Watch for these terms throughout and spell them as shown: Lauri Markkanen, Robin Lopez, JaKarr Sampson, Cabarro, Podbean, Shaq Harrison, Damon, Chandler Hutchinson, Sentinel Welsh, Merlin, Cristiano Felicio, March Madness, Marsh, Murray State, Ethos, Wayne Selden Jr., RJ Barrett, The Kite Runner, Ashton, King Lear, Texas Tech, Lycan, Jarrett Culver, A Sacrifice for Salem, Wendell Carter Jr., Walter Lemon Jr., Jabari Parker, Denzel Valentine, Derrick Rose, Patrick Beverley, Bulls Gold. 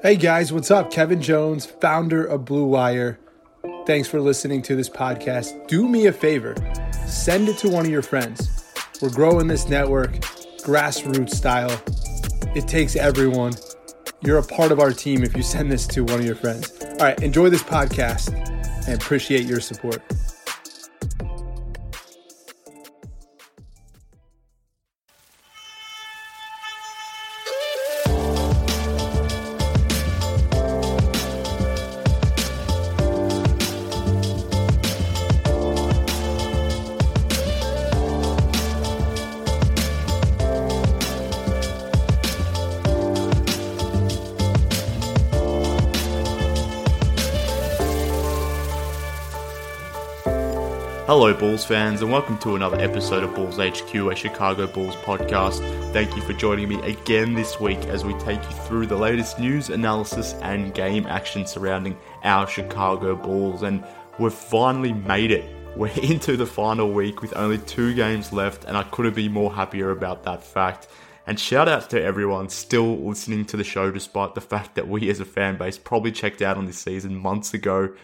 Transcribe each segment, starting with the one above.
Hey guys, what's up? Kevin Jones, founder of Blue Wire. Thanks for listening to this podcast. Do me a favor, send it to one of your friends. We're growing this network, grassroots style. It takes everyone. You're a part of our team if you send this to one of your friends. All right, enjoy this podcast and appreciate your support. Hello Bulls fans, and welcome to another episode of Bulls HQ, a Chicago Bulls podcast. Thank you for joining me again this week as we take you through the latest news, analysis and game action surrounding our Chicago Bulls. And we've finally made it. We're into the final week with only 2 games left, and I couldn't be more happier about that fact. And shout out to everyone still listening to the show despite the fact that we as a fan base probably checked out on this season months ago.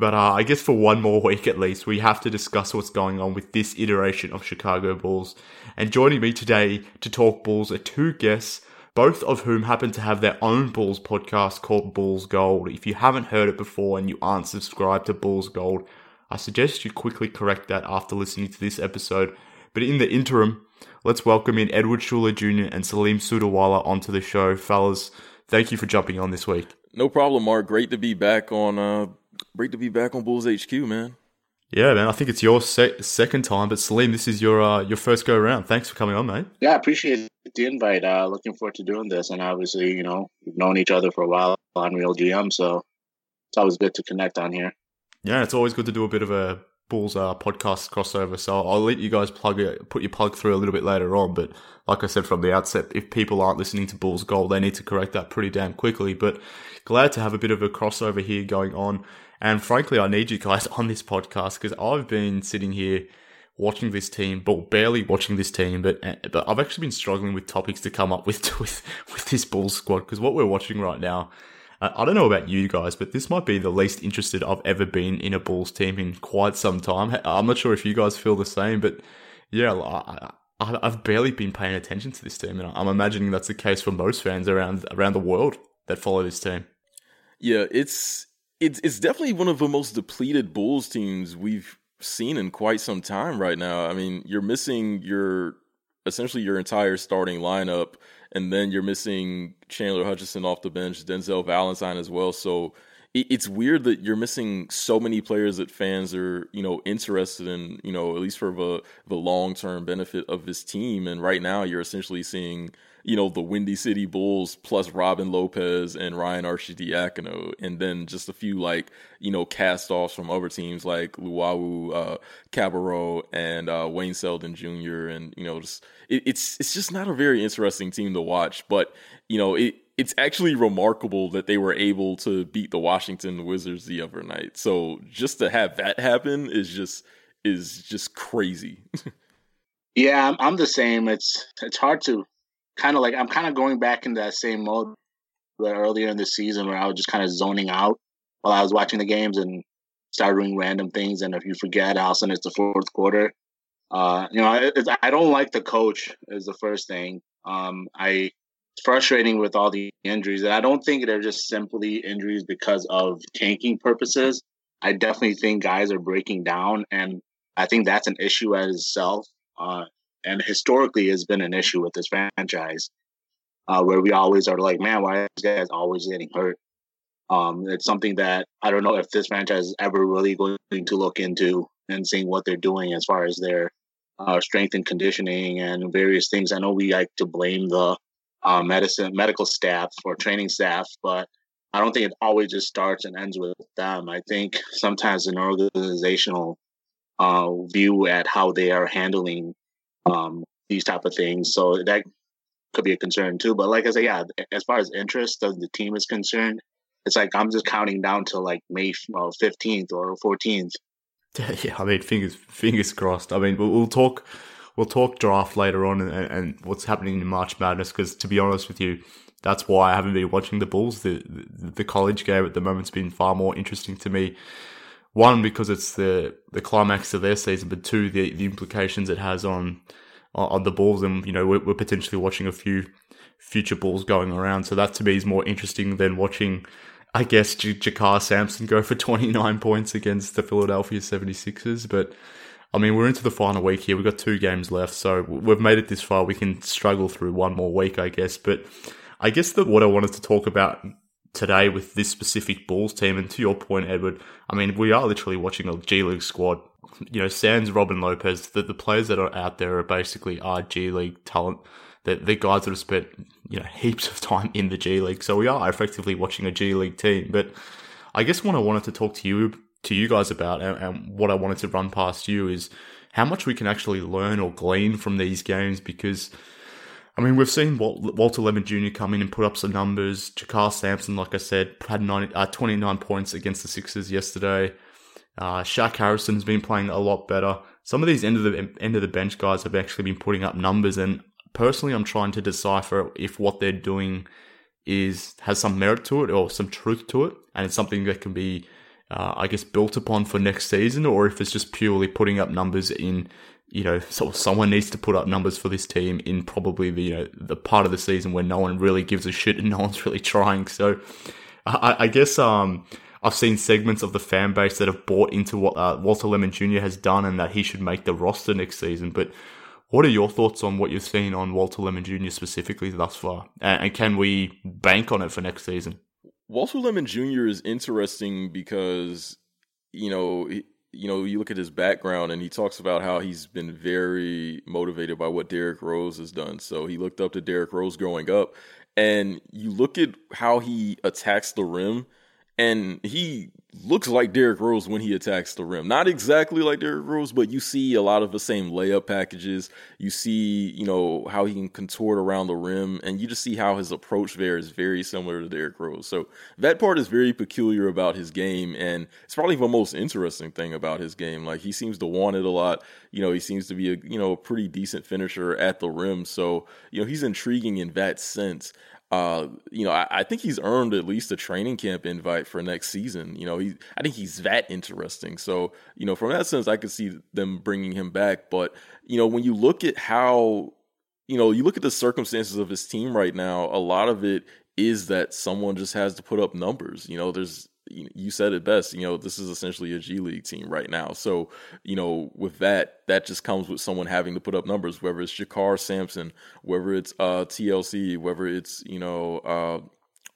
But I guess for one more week at least, we have to discuss what's going on with this iteration of Chicago Bulls. And joining me today to talk Bulls are 2 guests, both of whom happen to have their own Bulls podcast called Bulls Gold. If you haven't heard it before and you aren't subscribed to Bulls Gold, I suggest you quickly correct that after listening to this episode. But in the interim, let's welcome in Edward Shuler Jr. and Salim Suterwalla onto the show. Fellas, thank you for jumping on this week. No problem, Mark. Great to be back on... Great to be back on Bulls HQ, man. Yeah, man. I think it's your second time, but Salim, this is your first go around. Thanks for coming on, mate. Yeah, I appreciate the invite. Looking forward to doing this. And obviously, you know, we've known each other for a while on Real GM, so it's always good to connect on here. Yeah, it's always good to do a bit of a Bulls podcast crossover. So I'll let you guys put your plug through a little bit later on. But like I said from the outset, if people aren't listening to Bulls Gold, they need to correct that pretty damn quickly. But glad to have a bit of a crossover here going on. And frankly, I need you guys on this podcast because I've been sitting here watching this team, but barely watching this team. But I've actually been struggling with topics to come up with this Bulls squad because what we're watching right now, I don't know about you guys, but this might be the least interested I've ever been in a Bulls team in quite some time. I'm not sure if you guys feel the same, but yeah, I've barely been paying attention to this team. And I'm imagining that's the case for most fans around the world that follow this team. Yeah, It's definitely one of the most depleted Bulls teams we've seen in quite some time right now. I mean, you're missing essentially your entire starting lineup, and then you're missing Chandler Hutchinson off the bench, Denzel Valentine as well. So it's weird that you're missing so many players that fans are, you know, interested in, you know, at least for the long-term benefit of this team. And right now you're essentially seeing, you know, the Windy City Bulls plus Robin Lopez and Ryan Arcidiacono, and then just a few, like, you know, cast-offs from other teams like Luau Cabarro and Wayne Selden Jr. And, you know, just it's just not a very interesting team to watch. But, you know, it's actually remarkable that they were able to beat the Washington Wizards the other night. So just to have that happen is just crazy. Yeah, I'm the same. It's hard to... I'm kind of going back into that same mode that earlier in the season where I was just kind of zoning out while I was watching the games and start doing random things. And if you forget, all of a sudden it's the fourth quarter I don't like the coach is the first thing. It's frustrating with all the injuries, and I don't think they're just simply injuries because of tanking purposes. I definitely think guys are breaking down, and I think that's an issue as itself. And historically has been an issue with this franchise where we always are like, man, why are these guys always getting hurt? It's something that I don't know if this franchise is ever really going to look into and seeing what they're doing as far as their strength and conditioning and various things. I know we like to blame the medical staff or training staff, but I don't think it always just starts and ends with them. I think sometimes an organizational view at how they are handling these type of things. So that could be a concern too. But like I said, yeah, as far as interest of the team is concerned, it's like I'm just counting down to like May 15th or 14th. Yeah, I mean, fingers crossed. I mean, we'll talk draft later on and what's happening in March Madness, because to be honest with you, that's why I haven't been watching the Bulls. The college game at the moment's been far more interesting to me. One, because it's the climax of their season, but two, the implications it has on the Bulls, and you know we're potentially watching a few future Bulls going around. So that to me is more interesting than watching, I guess, JaKarr Sampson go for 29 points against the Philadelphia 76ers. But I mean, we're into the final week here. We've got 2 games left, so we've made it this far. We can struggle through one more week, I guess. But I guess that what I wanted to talk about today with this specific Bulls team, and to your point, Edward, I mean, we are literally watching a G League squad. You know, sans Robin Lopez, the players that are out there are basically our G League talent. They're guys that have spent, you know, heaps of time in the G League. So we are effectively watching a G League team. But I guess what I wanted to talk to you guys about, and what I wanted to run past you, is how much we can actually learn or glean from these games. Because I mean, we've seen Walter Lemon Jr. come in and put up some numbers. JaKarr Sampson, like I said, had 29 points against the Sixers yesterday. Shaq Harrison's been playing a lot better. Some of these end of the bench guys have actually been putting up numbers, and personally, I'm trying to decipher if what they're doing has some merit to it or some truth to it, and it's something that can be, I guess, built upon for next season, or if it's just purely putting up numbers in. You know, so someone needs to put up numbers for this team in probably the part of the season where no one really gives a shit and no one's really trying. So I guess I've seen segments of the fan base that have bought into what Walter Lemon Jr. has done and that he should make the roster next season. But what are your thoughts on what you've seen on Walter Lemon Jr. specifically thus far? And can we bank on it for next season? Walter Lemon Jr. is interesting because, you know, you look at his background and he talks about how he's been very motivated by what Derrick Rose has done. So he looked up to Derrick Rose growing up, and you look at how he attacks the rim, and he looks like Derrick Rose when he attacks the rim. Not exactly like Derrick Rose, but you see a lot of the same layup packages. You see, you know, how he can contort around the rim, and you just see how his approach there is very similar to Derrick Rose. So that part is very peculiar about his game, and it's probably the most interesting thing about his game. Like, he seems to want it a lot. You know, he seems to be a pretty decent finisher at the rim. So, you know, he's intriguing in that sense. I think he's earned at least a training camp invite for next season. You know, I think he's that interesting. So, you know, from that sense, I could see them bringing him back. But, you know, when you look at how, you know, you look at the circumstances of his team right now, a lot of it is that someone just has to put up numbers. You know, you said it best, you know, this is essentially a G League team right now. So, you know, with that just comes with someone having to put up numbers, whether it's JaKarr Sampson, whether it's TLC, whether it's, you know,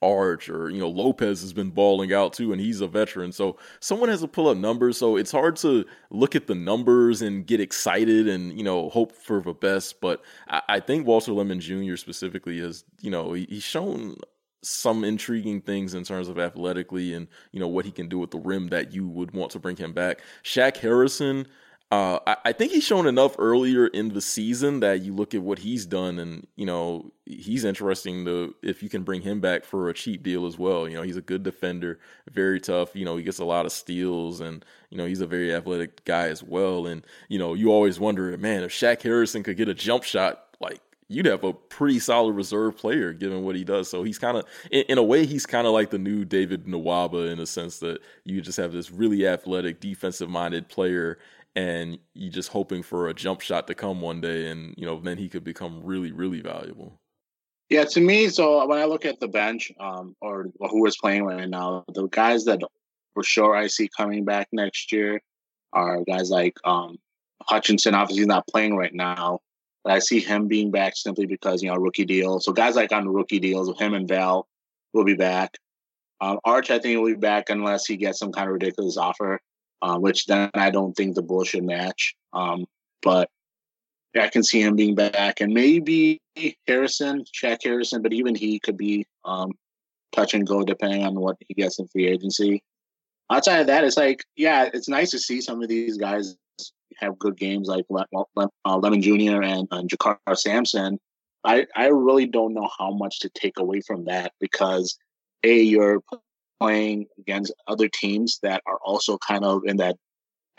Arch, or, you know, Lopez has been balling out too, and he's a veteran. So someone has to pull up numbers. So it's hard to look at the numbers and get excited and, you know, hope for the best. But I think Walter Lemon Jr. specifically has, you know, he's shown some intriguing things in terms of athletically and, you know, what he can do with the rim that you would want to bring him back. Shaq Harrison, I think he's shown enough earlier in the season that you look at what he's done and, you know, he's interesting if you can bring him back for a cheap deal as well. You know, he's a good defender, very tough. You know, he gets a lot of steals and, you know, he's a very athletic guy as well. And, you know, you always wonder, man, if Shaq Harrison could get a jump shot, like, you'd have a pretty solid reserve player given what he does. So he's kind of, in a way, he's kind of like the new David Nwaba in a sense that you just have this really athletic, defensive-minded player, and you're just hoping for a jump shot to come one day, and you know then he could become really, really valuable. Yeah, to me, so when I look at the bench or who is playing right now, the guys that for sure I see coming back next year are guys like Hutchinson. Obviously, he's not playing right now, but I see him being back simply because, you know, rookie deal. So guys like on the rookie deals, him and Val will be back. Arch, I think, will be back unless he gets some kind of ridiculous offer, which then I don't think the Bulls should match. But yeah, I can see him being back. And maybe Harrison, Shaq Harrison, but even he could be touch and go depending on what he gets in free agency. Outside of that, it's like, yeah, it's nice to see some of these guys have good games like Lemon Jr. and JaKarr Sampson. I really don't know how much to take away from that because, A, you're playing against other teams that are also kind of in that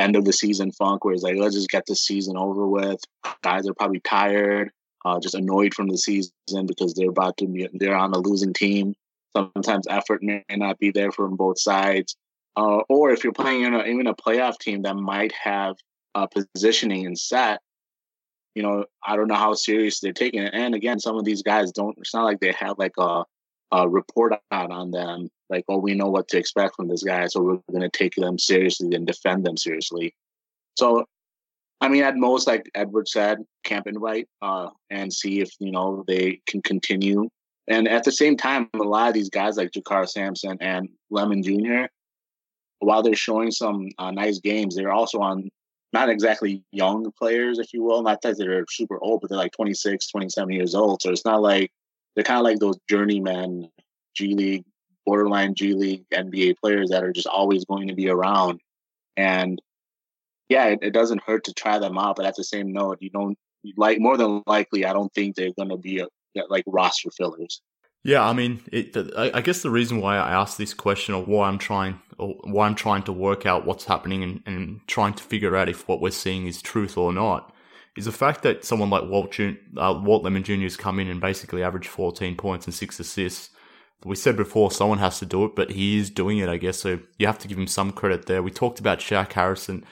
end of the season funk where it's like, let's just get this season over with. Guys are probably tired, just annoyed from the season because they're on a losing team. Sometimes effort may not be there from both sides. Or if you're playing in even a playoff team that might have positioning and set, you know, I don't know how serious they're taking it. And again, some of these guys don't, it's not like they have like a report out on them, like, oh, we know what to expect from this guy, so we're going to take them seriously and defend them seriously. So, I mean, at most, like Edward said, camp invite and see if, you know, they can continue. And at the same time, a lot of these guys like JaKarr Sampson and Lemon Jr., while they're showing some nice games, they're also on not exactly young players, if you will. Not that they're super old, but they're like 26, 27 years old. So it's not like they're kind of like those journeymen, G League, borderline G League, NBA players that are just always going to be around. And yeah, it doesn't hurt to try them out. But at the same note, you don't like more than likely, I don't think they're going to be like roster fillers. Yeah, I mean, I guess the reason why I asked this question, or why I'm trying to work out what's happening and trying to figure out if what we're seeing is truth or not, is the fact that someone like Walt Lemon Jr. has come in and basically averaged 14 points and 6 assists. We said before, someone has to do it, but he is doing it, I guess. So you have to give him some credit there. We talked about Shaq Harrison,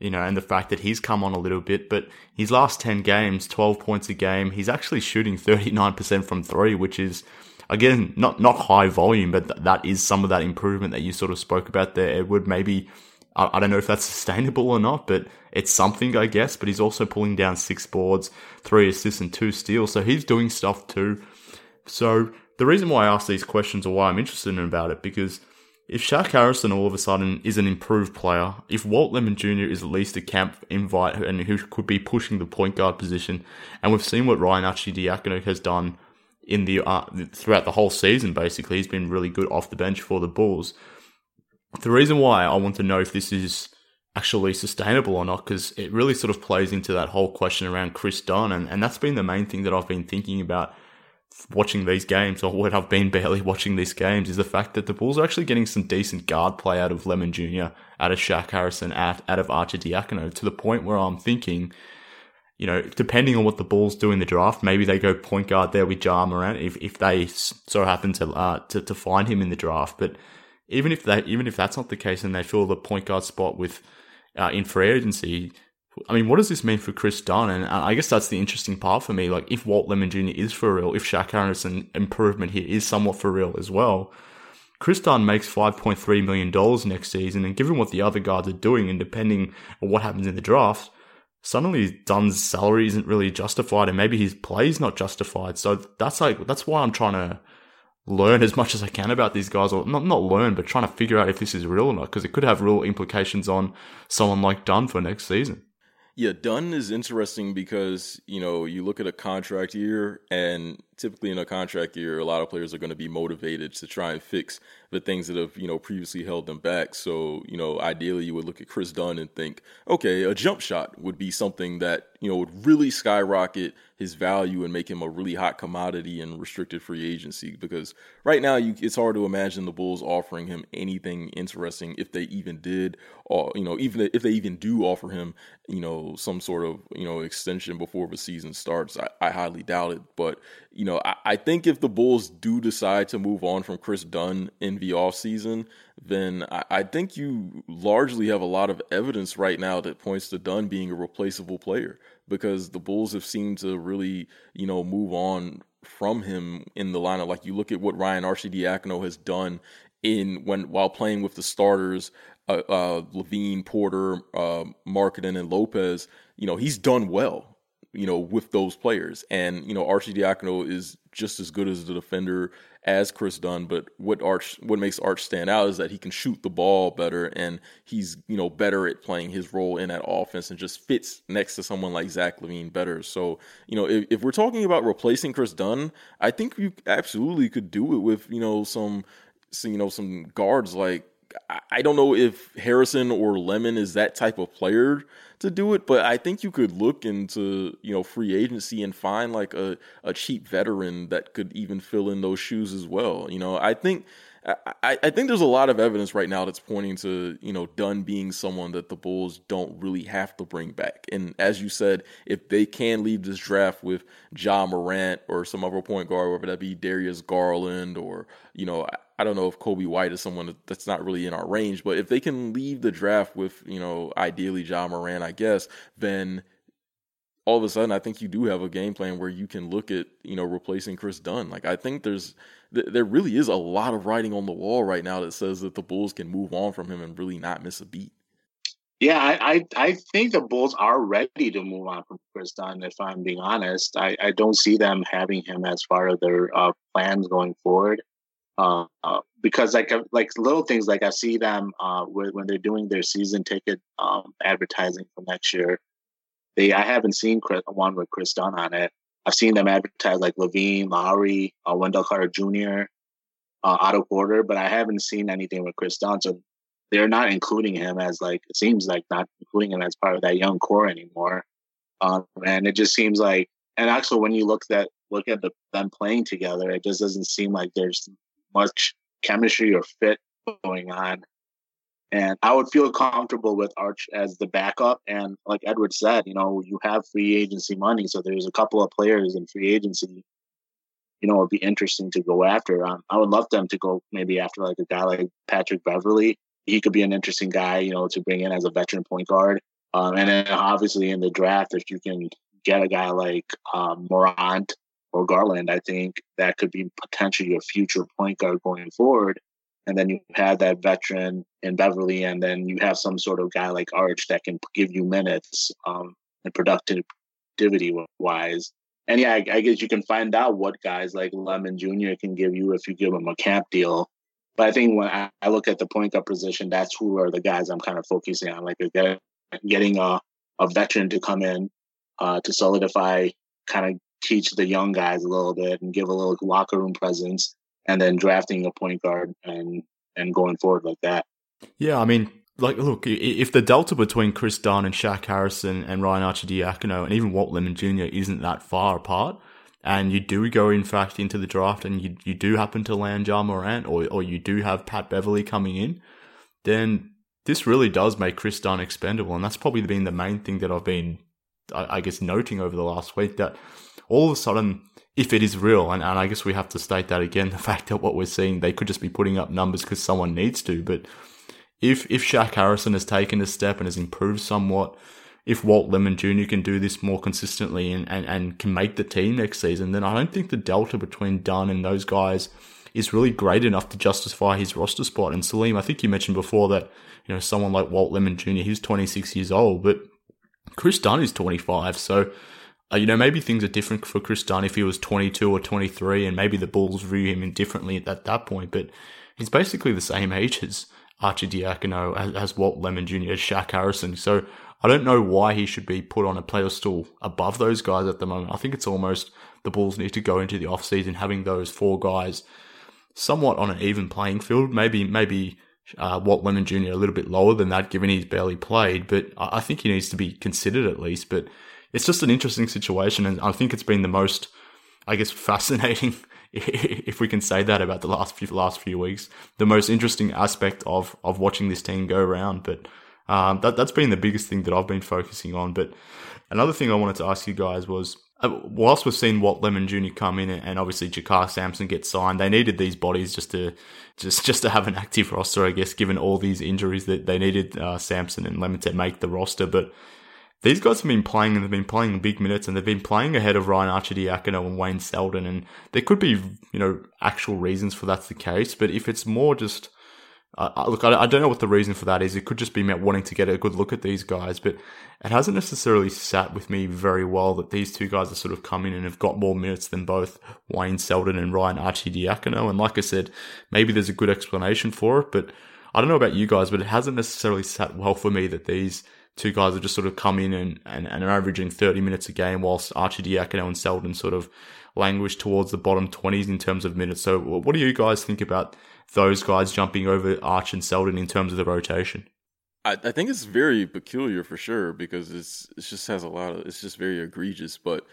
you know, and the fact that he's come on a little bit, but his last 10 games, 12 points a game, he's actually shooting 39% from three, which is, again, not high volume, but that is some of that improvement that you sort of spoke about there, Edward. Maybe, I don't know if that's sustainable or not, but it's something, I guess. But he's also pulling down 6 boards, 3 assists and 2 steals. So he's doing stuff too. So the reason why I ask these questions or why I'm interested in about it, because if Shaq Harrison all of a sudden is an improved player, if Walt Lemon Jr. is at least a camp invite and who could be pushing the point guard position, and we've seen what Ryan Arcidiacono has done in the throughout the whole season, basically. He's been really good off the bench for the Bulls. The reason why I want to know if this is actually sustainable or not, because it really sort of plays into that whole question around Chris Dunn, and that's been the main thing that I've been thinking about watching these games, or what I've been barely watching these games, is the fact that the Bulls are actually getting some decent guard play out of Lemon Jr., out of Shaq Harrison, out of Arcidiacono, to the point where I'm thinking, you know, depending on what the Bulls do in the draft, maybe they go point guard there with Ja Morant if they so happen to find him in the draft. But even if that's not the case and they fill the point guard spot with in free agency, I mean, what does this mean for Chris Dunn? And I guess that's the interesting part for me. Like, if Walt Lemon Jr. is for real, if Shaq Harrison improvement here is somewhat for real as well, Chris Dunn makes $5.3 million next season, and given what the other guards are doing and depending on what happens in the draft, suddenly Dunn's salary isn't really justified, and maybe his play is not justified. So that's why I'm trying to learn as much as I can about these guys, or not learn, but trying to figure out if this is real or not, because it could have real implications on someone like Dunn for next season. Yeah, Dunn is interesting because, you know, you look at a contract year and typically in a contract year, a lot of players are going to be motivated to try and fix the things that have, you know, previously held them back. So, you know, ideally you would look at Chris Dunn and think, okay, a jump shot would be something that, you know, would really skyrocket his value and make him a really hot commodity in restricted free agency, because right now it's hard to imagine the Bulls offering him anything interesting, if they even did, or, you know, even if they even do offer him, you know, some sort of, you know, extension before the season starts. I highly doubt it. But, you know, I think if the Bulls do decide to move on from Chris Dunn in the offseason, then I think you largely have a lot of evidence right now that points to Dunn being a replaceable player, because the Bulls have seemed to really, you know, move on from him in the lineup. Like, you look at what Ryan Arcidiacono has done while playing with the starters, LaVine, Porter, Markkanen, and Lopez. You know, he's done well, you know, with those players. And, you know, Arcidiacono is just as good as the defender as Chris Dunn, but what makes Arch stand out is that he can shoot the ball better, and he's, you know, better at playing his role in that offense and just fits next to someone like Zach LaVine better. So, you know, if we're talking about replacing Chris Dunn, I think you absolutely could do it with, you know, some guards. Like, I don't know if Harrison or Lemon is that type of player to do it, but I think you could look into, you know, free agency and find like a cheap veteran that could even fill in those shoes as well. You know, I think there's a lot of evidence right now that's pointing to, you know, Dunn being someone that the Bulls don't really have to bring back. And as you said, if they can leave this draft with Ja Morant or some other point guard, whether that be Darius Garland or, you know, I don't know if Coby White is someone that's not really in our range, but if they can leave the draft with, you know, ideally Ja Morant, I guess, then all of a sudden I think you do have a game plan where you can look at, you know, replacing Chris Dunn. Like, I think there really is a lot of writing on the wall right now that says that the Bulls can move on from him and really not miss a beat. Yeah, I think the Bulls are ready to move on from Chris Dunn, if I'm being honest. I don't see them having him as part of their plans going forward. Because like little things, like I see them when they're doing their season ticket advertising for next year. I haven't seen one with Chris Dunn on it. I've seen them advertise like LaVine, Lauri, Wendell Carter Jr., Otto Porter, but I haven't seen anything with Chris Dunn. So they're not including him as like, it seems like not including him as part of that young core anymore. And it just seems like, and actually when you look at them playing together, it just doesn't seem like there's much chemistry or fit going on. And I would feel comfortable with Arch as the backup. And like Edward said, you know, you have free agency money. So there's a couple of players in free agency, you know, it'd be interesting to go after. I would love them to go maybe after like a guy like Patrick Beverley. He could be an interesting guy, you know, to bring in as a veteran point guard. And then obviously in the draft, if you can get a guy like Morant or Garland, I think that could be potentially a future point guard going forward. And then you have that veteran in Beverly, and then you have some sort of guy like Arch that can give you minutes and productivity-wise. And yeah, I guess you can find out what guys like Lemon Jr. can give you if you give him a camp deal. But I think when I look at the point guard position, that's who are the guys I'm kind of focusing on. Like getting a veteran to come in to solidify, kind of teach the young guys a little bit and give a little locker room presence, and then drafting a point guard and going forward like that. Yeah, I mean, like, look, if the delta between Chris Dunn and Shaq Harrison and Ryan Arcidiacono and even Walt Lemon Jr. isn't that far apart, and you do go, in fact, into the draft and you do happen to land Ja Morant or you do have Pat Beverley coming in, then this really does make Chris Dunn expendable. And that's probably been the main thing that I've been, I guess, noting over the last week, that all of a sudden, if it is real, and I guess we have to state that again, the fact that what we're seeing, they could just be putting up numbers because someone needs to, but if Shaq Harrison has taken a step and has improved somewhat, if Walt Lemon Jr. can do this more consistently and can make the team next season, then I don't think the delta between Dunn and those guys is really great enough to justify his roster spot. And Salim, I think you mentioned before that, you know, someone like Walt Lemon Jr., he's 26 years old, but Chris Dunn is 25, so you know, maybe things are different for Chris Dunn if he was 22 or 23, and maybe the Bulls view him indifferently at that point, but he's basically the same age as Arcidiacono, as Walt Lemon Jr., as Shaq Harrison. So I don't know why he should be put on a pedestal above those guys at the moment. I think it's almost the Bulls need to go into the offseason having those four guys somewhat on an even playing field. Maybe Walt Lemon Jr. a little bit lower than that, given he's barely played, but I think he needs to be considered at least. But it's just an interesting situation, and I think it's been the most, I guess, fascinating, if we can say that, about the last few weeks, the most interesting aspect of watching this team go around. But that's been the biggest thing that I've been focusing on. But another thing I wanted to ask you guys was, whilst we've seen Walt Lemon Jr. come in and obviously JaKarr Sampson get signed, they needed these bodies just to have an active roster, I guess, given all these injuries that they needed Sampson and Lemon to make the roster. But these guys have been playing, and they've been playing big minutes, and they've been playing ahead of Ryan Arcidiacono and Wayne Selden, and there could be, you know, actual reasons for that's the case. But if it's more just, I don't know what the reason for that is. It could just be wanting to get a good look at these guys, but it hasn't necessarily sat with me very well that these two guys have sort of come in and have got more minutes than both Wayne Selden and Ryan Arcidiacono. And like I said, maybe there's a good explanation for it, but I don't know about you guys, but it hasn't necessarily sat well for me that these two guys have just sort of come in and are averaging 30 minutes a game, whilst Arcidiacono and Selden sort of languish towards the bottom 20s in terms of minutes. So what do you guys think about those guys jumping over Arch and Selden in terms of the rotation? I think it's very peculiar for sure, because it's just very egregious. But,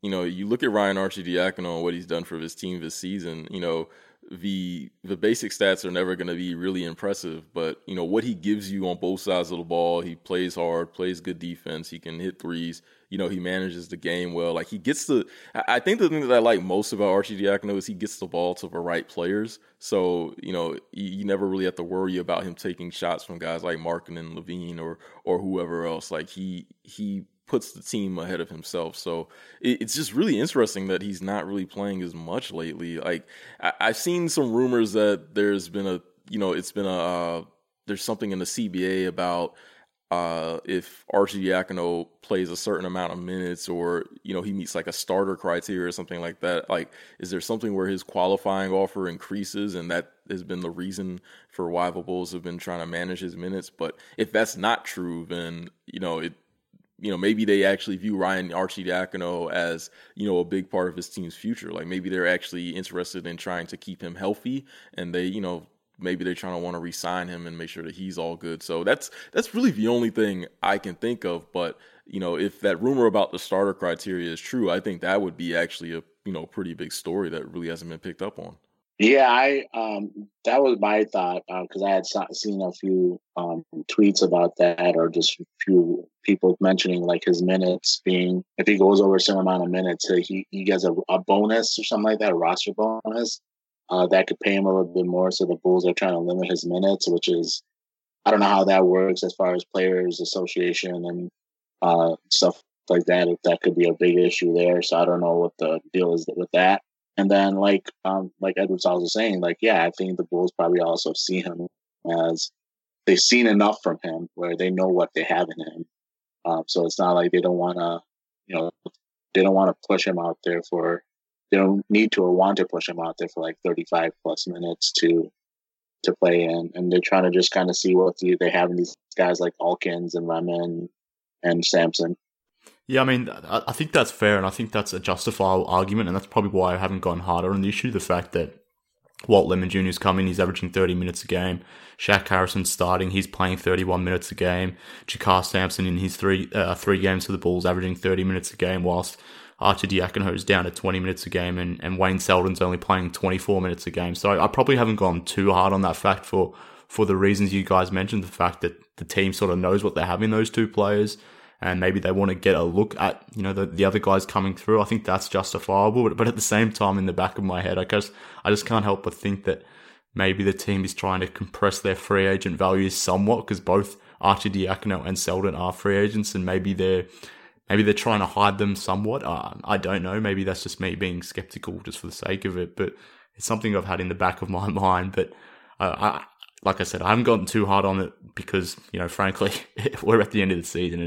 you know, you look at Ryan Arcidiacono and what he's done for his team this season, you know, the basic stats are never going to be really impressive, but you know what he gives you on both sides of the ball. He plays hard, plays good defense. He can hit threes. You know, he manages the game well. Like, he gets the, I think the thing that I like most about Arcidiacono is he gets the ball to the right players. So, you know, you never really have to worry about him taking shots from guys like Markkanen, LaVine, or whoever else. Like, he puts the team ahead of himself. So it's just really interesting that he's not really playing as much lately. Like, I've seen some rumors that there's been a, you know, it's been a, there's something in the CBA about if Arcidiacono plays a certain amount of minutes, or, you know, he meets like a starter criteria or something like that. Like, is there something where his qualifying offer increases, and that has been the reason for why the Bulls have been trying to manage his minutes? But if that's not true, then, you know, maybe they actually view Ryan Arcidiacono as, you know, a big part of his team's future. Like, maybe they're actually interested in trying to keep him healthy, and they, you know, maybe they're trying to want to re-sign him and make sure that he's all good. So that's really the only thing I can think of. But, you know, if that rumor about the starter criteria is true, I think that would be actually a, you know, pretty big story that really hasn't been picked up on. Yeah, I that was my thought, because I had seen a few tweets about that, or just a few people mentioning like his minutes being, if he goes over a certain amount of minutes, he gets a bonus or something like that, a roster bonus that could pay him a little bit more. So the Bulls are trying to limit his minutes, which is, I don't know how that works as far as Players Association and stuff like that. If that could be a big issue there, so I don't know what the deal is with that. And then, like Edward's also saying, like, yeah, I think the Bulls probably also see him as, they've seen enough from him where they know what they have in him. So it's not like they don't want to, you know, they don't want to push him out there for, they don't need to or want to push him out there for like 35 plus minutes to play in. And they're trying to just kind of see what they have in these guys like Alkins and Lemon and Sampson. Yeah, I mean, I think that's fair, and I think that's a justifiable argument, and that's probably why I haven't gone harder on the issue. The fact that Walt Lemon Jr. has come in, he's averaging 30 minutes a game. Shaq Harrison's starting, he's playing 31 minutes a game. JaKarr Sampson in his three games for the Bulls, averaging 30 minutes a game, whilst Arcidiacono is down to 20 minutes a game, and Wayne Selden's only playing 24 minutes a game. So I probably haven't gone too hard on that fact for the reasons you guys mentioned, the fact that the team sort of knows what they have in those two players. And maybe they want to get a look at, you know, the other guys coming through. I think that's justifiable. But at the same time, in the back of my head, I just can't help but think that maybe the team is trying to compress their free agent values somewhat, because both Arcidiacono and Selden are free agents, and maybe they're trying to hide them somewhat. I don't know. Maybe that's just me being skeptical just for the sake of it. But it's something I've had in the back of my mind. But like I said, I haven't gotten too hard on it because, you know, frankly, we're at the end of the season.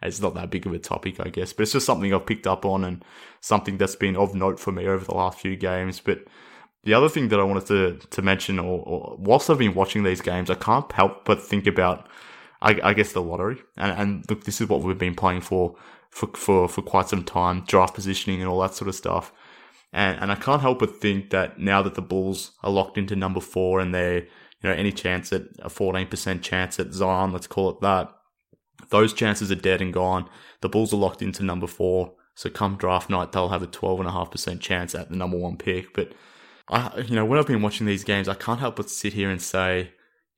It's not that big of a topic, I guess, but it's just something I've picked up on and something that's been of note for me over the last few games. But The other thing that I wanted to mention, or whilst I've been watching these games, I can't help but think about, I guess, the lottery. And look, this is what we've been playing for quite some time, draft positioning and all that sort of stuff. And I can't help but think that now that the Bulls are locked into number 4 and they're, any chance at a 14% chance at Zion, let's call it that, those chances are dead and gone. The Bulls are locked into number 4. So come draft night, they'll have a 12.5% chance at the number 1 pick. But when I've been watching these games, I can't help but sit here and say,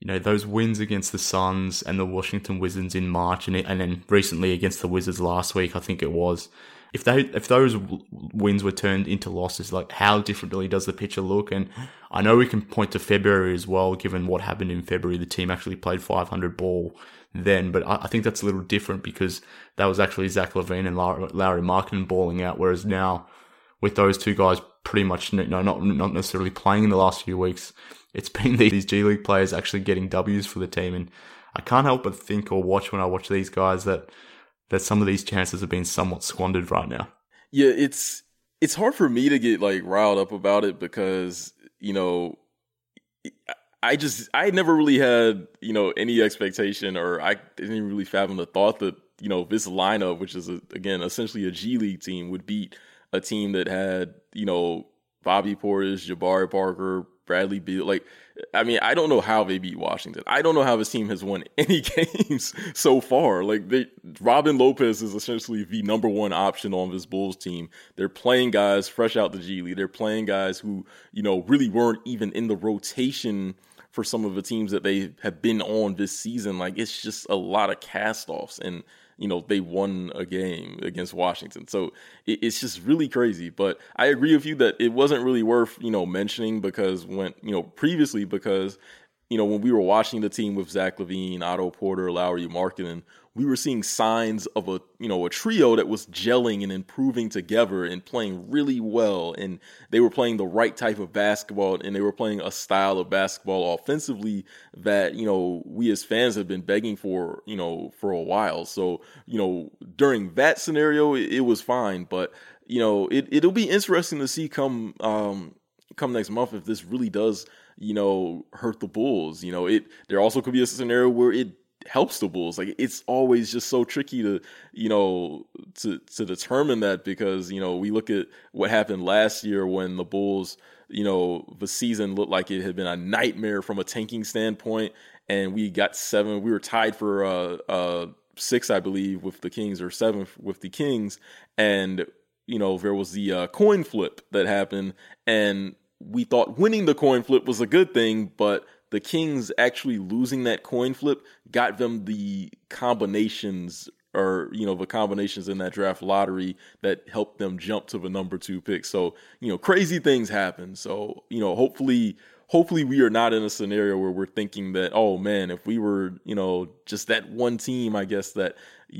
those wins against the Suns and the Washington Wizards in March, and then recently against the Wizards last week, I think it was, if those wins were turned into losses, like how differently does the picture look? And I know we can point to February as well, given what happened in February. The team actually played .500 ball then, but I think that's a little different because that was actually Zach LaVine and Lauri Markkanen balling out, whereas now with those two guys pretty much not necessarily playing in the last few weeks, it's been these G League players actually getting W's for the team. And I can't help but think or watch when I watch these guys that some of these chances have been somewhat squandered right now. Yeah, it's hard for me to get riled up about it because, I never really had, any expectation, or I didn't really fathom the thought that, this lineup, which is, essentially a G League team, would beat a team that had, Bobby Portis, Jabari Parker, Bradley Beal. I don't know how they beat Washington. I don't know how this team has won any games so far. Robin Lopez is essentially the number one option on this Bulls team. They're playing guys fresh out the G League. They're playing guys who, really weren't even in the rotation for some of the teams that they have been on this season. It's just a lot of cast-offs, and they won a game against Washington. So it's just really crazy. But I agree with you that it wasn't really worth, mentioning because when we were watching the team with Zach LaVine, Otto Porter, Lauri Markkanen, we were seeing signs of a trio that was gelling and improving together and playing really well. And they were playing the right type of basketball, and they were playing a style of basketball offensively that, we as fans have been begging for, for a while. So, during that scenario, it was fine. But, it'll be interesting to see come next month if this really does, hurt the Bulls. There also could be a scenario where it helps the Bulls. It's always just so tricky to to determine that, because we look at what happened last year when the Bulls, the season looked like it had been a nightmare from a tanking standpoint, and we got 7. We were tied for 6th, I believe, with the Kings, or 7th with the Kings, and there was the coin flip that happened, and we thought winning the coin flip was a good thing, but the Kings actually losing that coin flip got them the combinations, or, the combinations in that draft lottery that helped them jump to the number 2 pick. So, crazy things happen. So, hopefully we are not in a scenario where we're thinking that, oh man, if we were, just that one team, I guess, that, had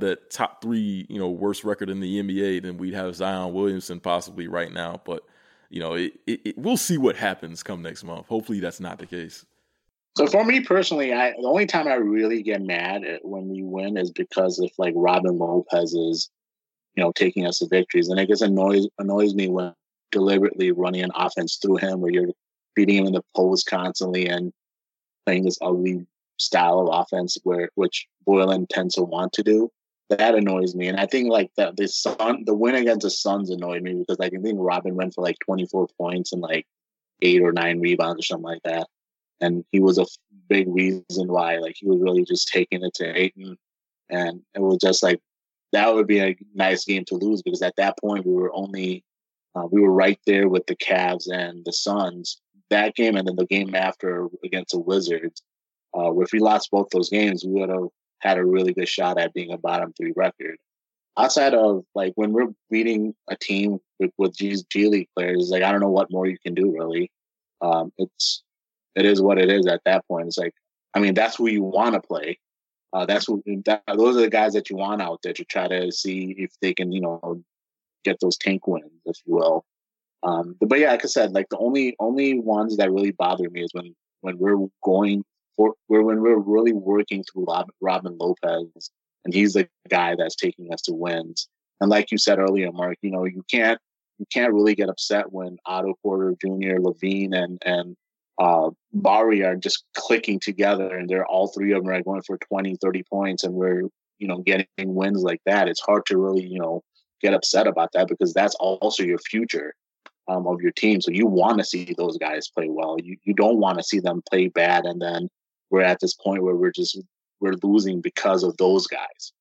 that top 3, worst record in the NBA, then we'd have Zion Williamson possibly right now. But, we'll see what happens come next month. Hopefully that's not the case. So for me personally, the only time I really get mad at when we win is because if Robin Lopez is, taking us to victories, and it just annoys me when deliberately running an offense through him, where you're beating him in the post constantly and playing this ugly style of offense, which Boylan tends to want to do. That annoys me, and I think the win against the Suns annoyed me because I think Robin went for 24 points and 8 or 9 rebounds or something like that, and he was a big reason why he was really just taking it to Ayton, and it was just that would be a nice game to lose, because at that point we were only right there with the Cavs and the Suns that game, and then the game after against the Wizards. If we lost both those games, we would have had a really good shot at being a bottom 3 record. Outside of when we're beating a team with G League players, I don't know what more you can do really. It is what it is at that point. That's who you want to play. Those are the guys that you want out there to try to see if they can, get those tank wins, if you will. But yeah, like I said, the only ones that really bother me is when we're going. When we're really working through Robin Lopez, and he's the guy that's taking us to wins. And like you said earlier, Mark, you can't you can't really get upset when Otto Porter Jr., LaVine, and Lauri are just clicking together, and they're all three of them are going for 20, 30 points, and we're, you know, getting wins like that. It's hard to really, you know, get upset about that, because that's also your future of your team. So you want to see those guys play well. You don't want to see them play bad, and then we're at this point where we're losing because of those guys.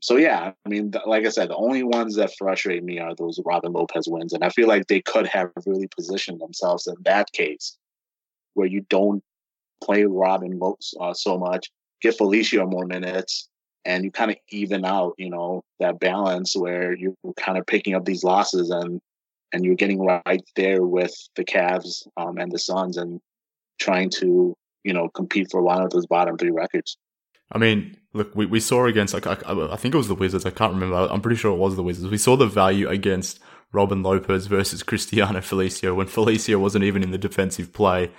So yeah, I mean, like I said, the only ones that frustrate me are those Robin Lopez wins, and I feel like they could have really positioned themselves in that case, where you don't play Robin so much, give Felicio more minutes, and you kind of even out, you know, that balance where you're kind of picking up these losses and you're getting right there with the Cavs and the Suns and trying to, you know, compete for one of those bottom three records. I mean, look, we saw against, like, I think it was the Wizards. I can't remember. I'm pretty sure it was the Wizards. We saw the value against Robin Lopez versus Cristiano Felicio when Felicio wasn't even in the defensive play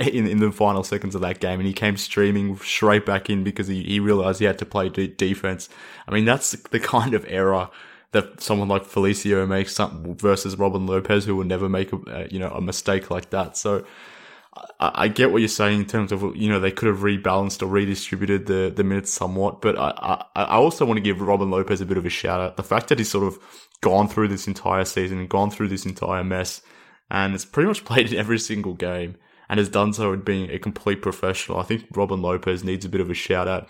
in the final seconds of that game, and he came streaming straight back in because he realized he had to play defense. I mean, that's the kind of error that someone like Felicio makes versus Robin Lopez, who will never make a mistake like that. So I get what you're saying in terms of, you know, they could have rebalanced or redistributed the minutes somewhat, but I also want to give Robin Lopez a bit of a shout out. The fact that he's sort of gone through this entire season and gone through this entire mess, and it's pretty much played in every single game, and has done so in being a complete professional. I think Robin Lopez needs a bit of a shout-out.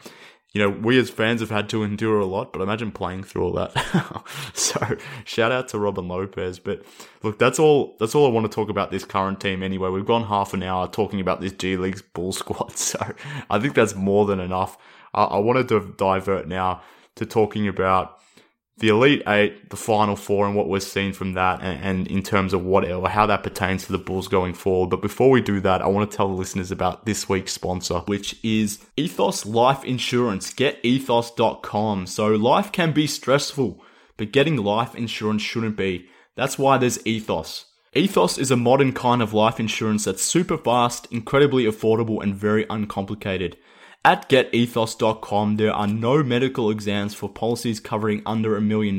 You know, we as fans have had to endure a lot, but imagine playing through all that. So, shout-out to Robin Lopez. But, look, that's all I want to talk about this current team anyway. We've gone half an hour talking about this G League's Bull squad, so I think that's more than enough. I wanted to divert now to talking about the Elite Eight, the Final Four, and what we're seeing from that, and in terms of what or how that pertains to the Bulls going forward. But before we do that, I want to tell the listeners about this week's sponsor, which is Ethos Life Insurance. Get ethos.com. So life can be stressful, but getting life insurance shouldn't be. That's why there's Ethos. Ethos is a modern kind of life insurance that's super fast, incredibly affordable, and very uncomplicated. At GetEthos.com, there are no medical exams for policies covering under $1 million.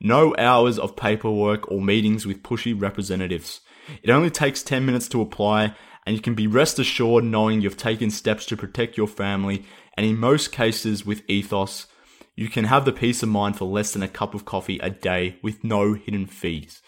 No hours of paperwork or meetings with pushy representatives. It only takes 10 minutes to apply, and you can be rest assured knowing you've taken steps to protect your family, and in most cases with Ethos, you can have the peace of mind for less than a cup of coffee a day with no hidden fees.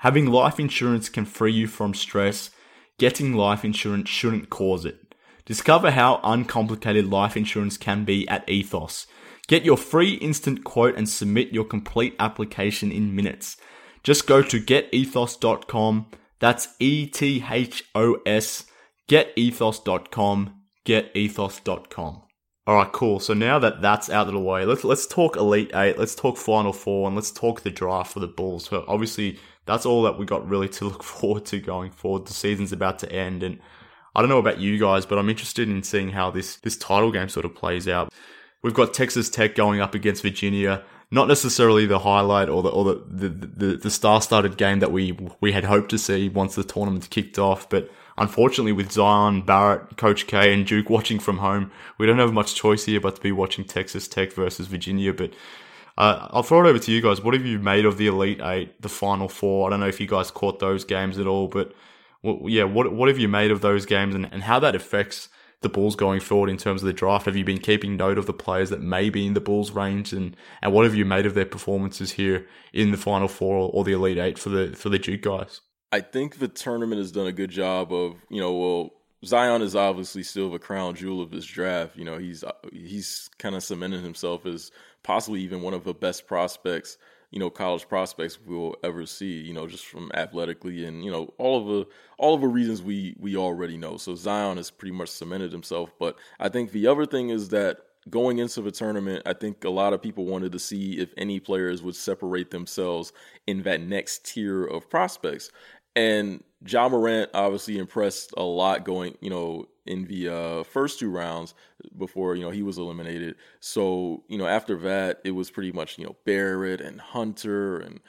Having life insurance can free you from stress. Getting life insurance shouldn't cause it. Discover how uncomplicated life insurance can be at Ethos. Get your free instant quote and submit your complete application in minutes. Just go to getethos.com. That's ETHOS. Getethos.com. Getethos.com. All right, cool. So now that that's out of the way, let's talk Elite Eight. Let's talk Final Four, and let's talk the draft for the Bulls. So obviously, that's all that we got really to look forward to going forward. The season's about to end, and I don't know about you guys, but I'm interested in seeing how this title game sort of plays out. We've got Texas Tech going up against Virginia. Not necessarily the highlight or the star-studded game that we had hoped to see once the tournament kicked off. But unfortunately, with Zion, Barrett, Coach K, and Duke watching from home, we don't have much choice here but to be watching Texas Tech versus Virginia. But I'll throw it over to you guys. What have you made of the Elite Eight, the Final Four? I don't know if you guys caught those games at all, but what have you made of those games and how that affects the Bulls going forward in terms of the draft? Have you been keeping note of the players that may be in the Bulls range and what have you made of their performances here in the Final Four or the Elite Eight for the Duke guys? I think the tournament has done a good job of, you know, well, Zion is obviously still the crown jewel of this draft. You know, he's kind of cemented himself as possibly even one of the best prospects, you know, college prospects we'll ever see, you know, just from athletically and, you know, all of the reasons we already know. So Zion has pretty much cemented himself. But I think the other thing is that going into the tournament, I think a lot of people wanted to see if any players would separate themselves in that next tier of prospects. And Ja Morant obviously impressed a lot going, you know, in the first two rounds before, you know, he was eliminated. So, you know, after that, it was pretty much, you know, Barrett and Hunter and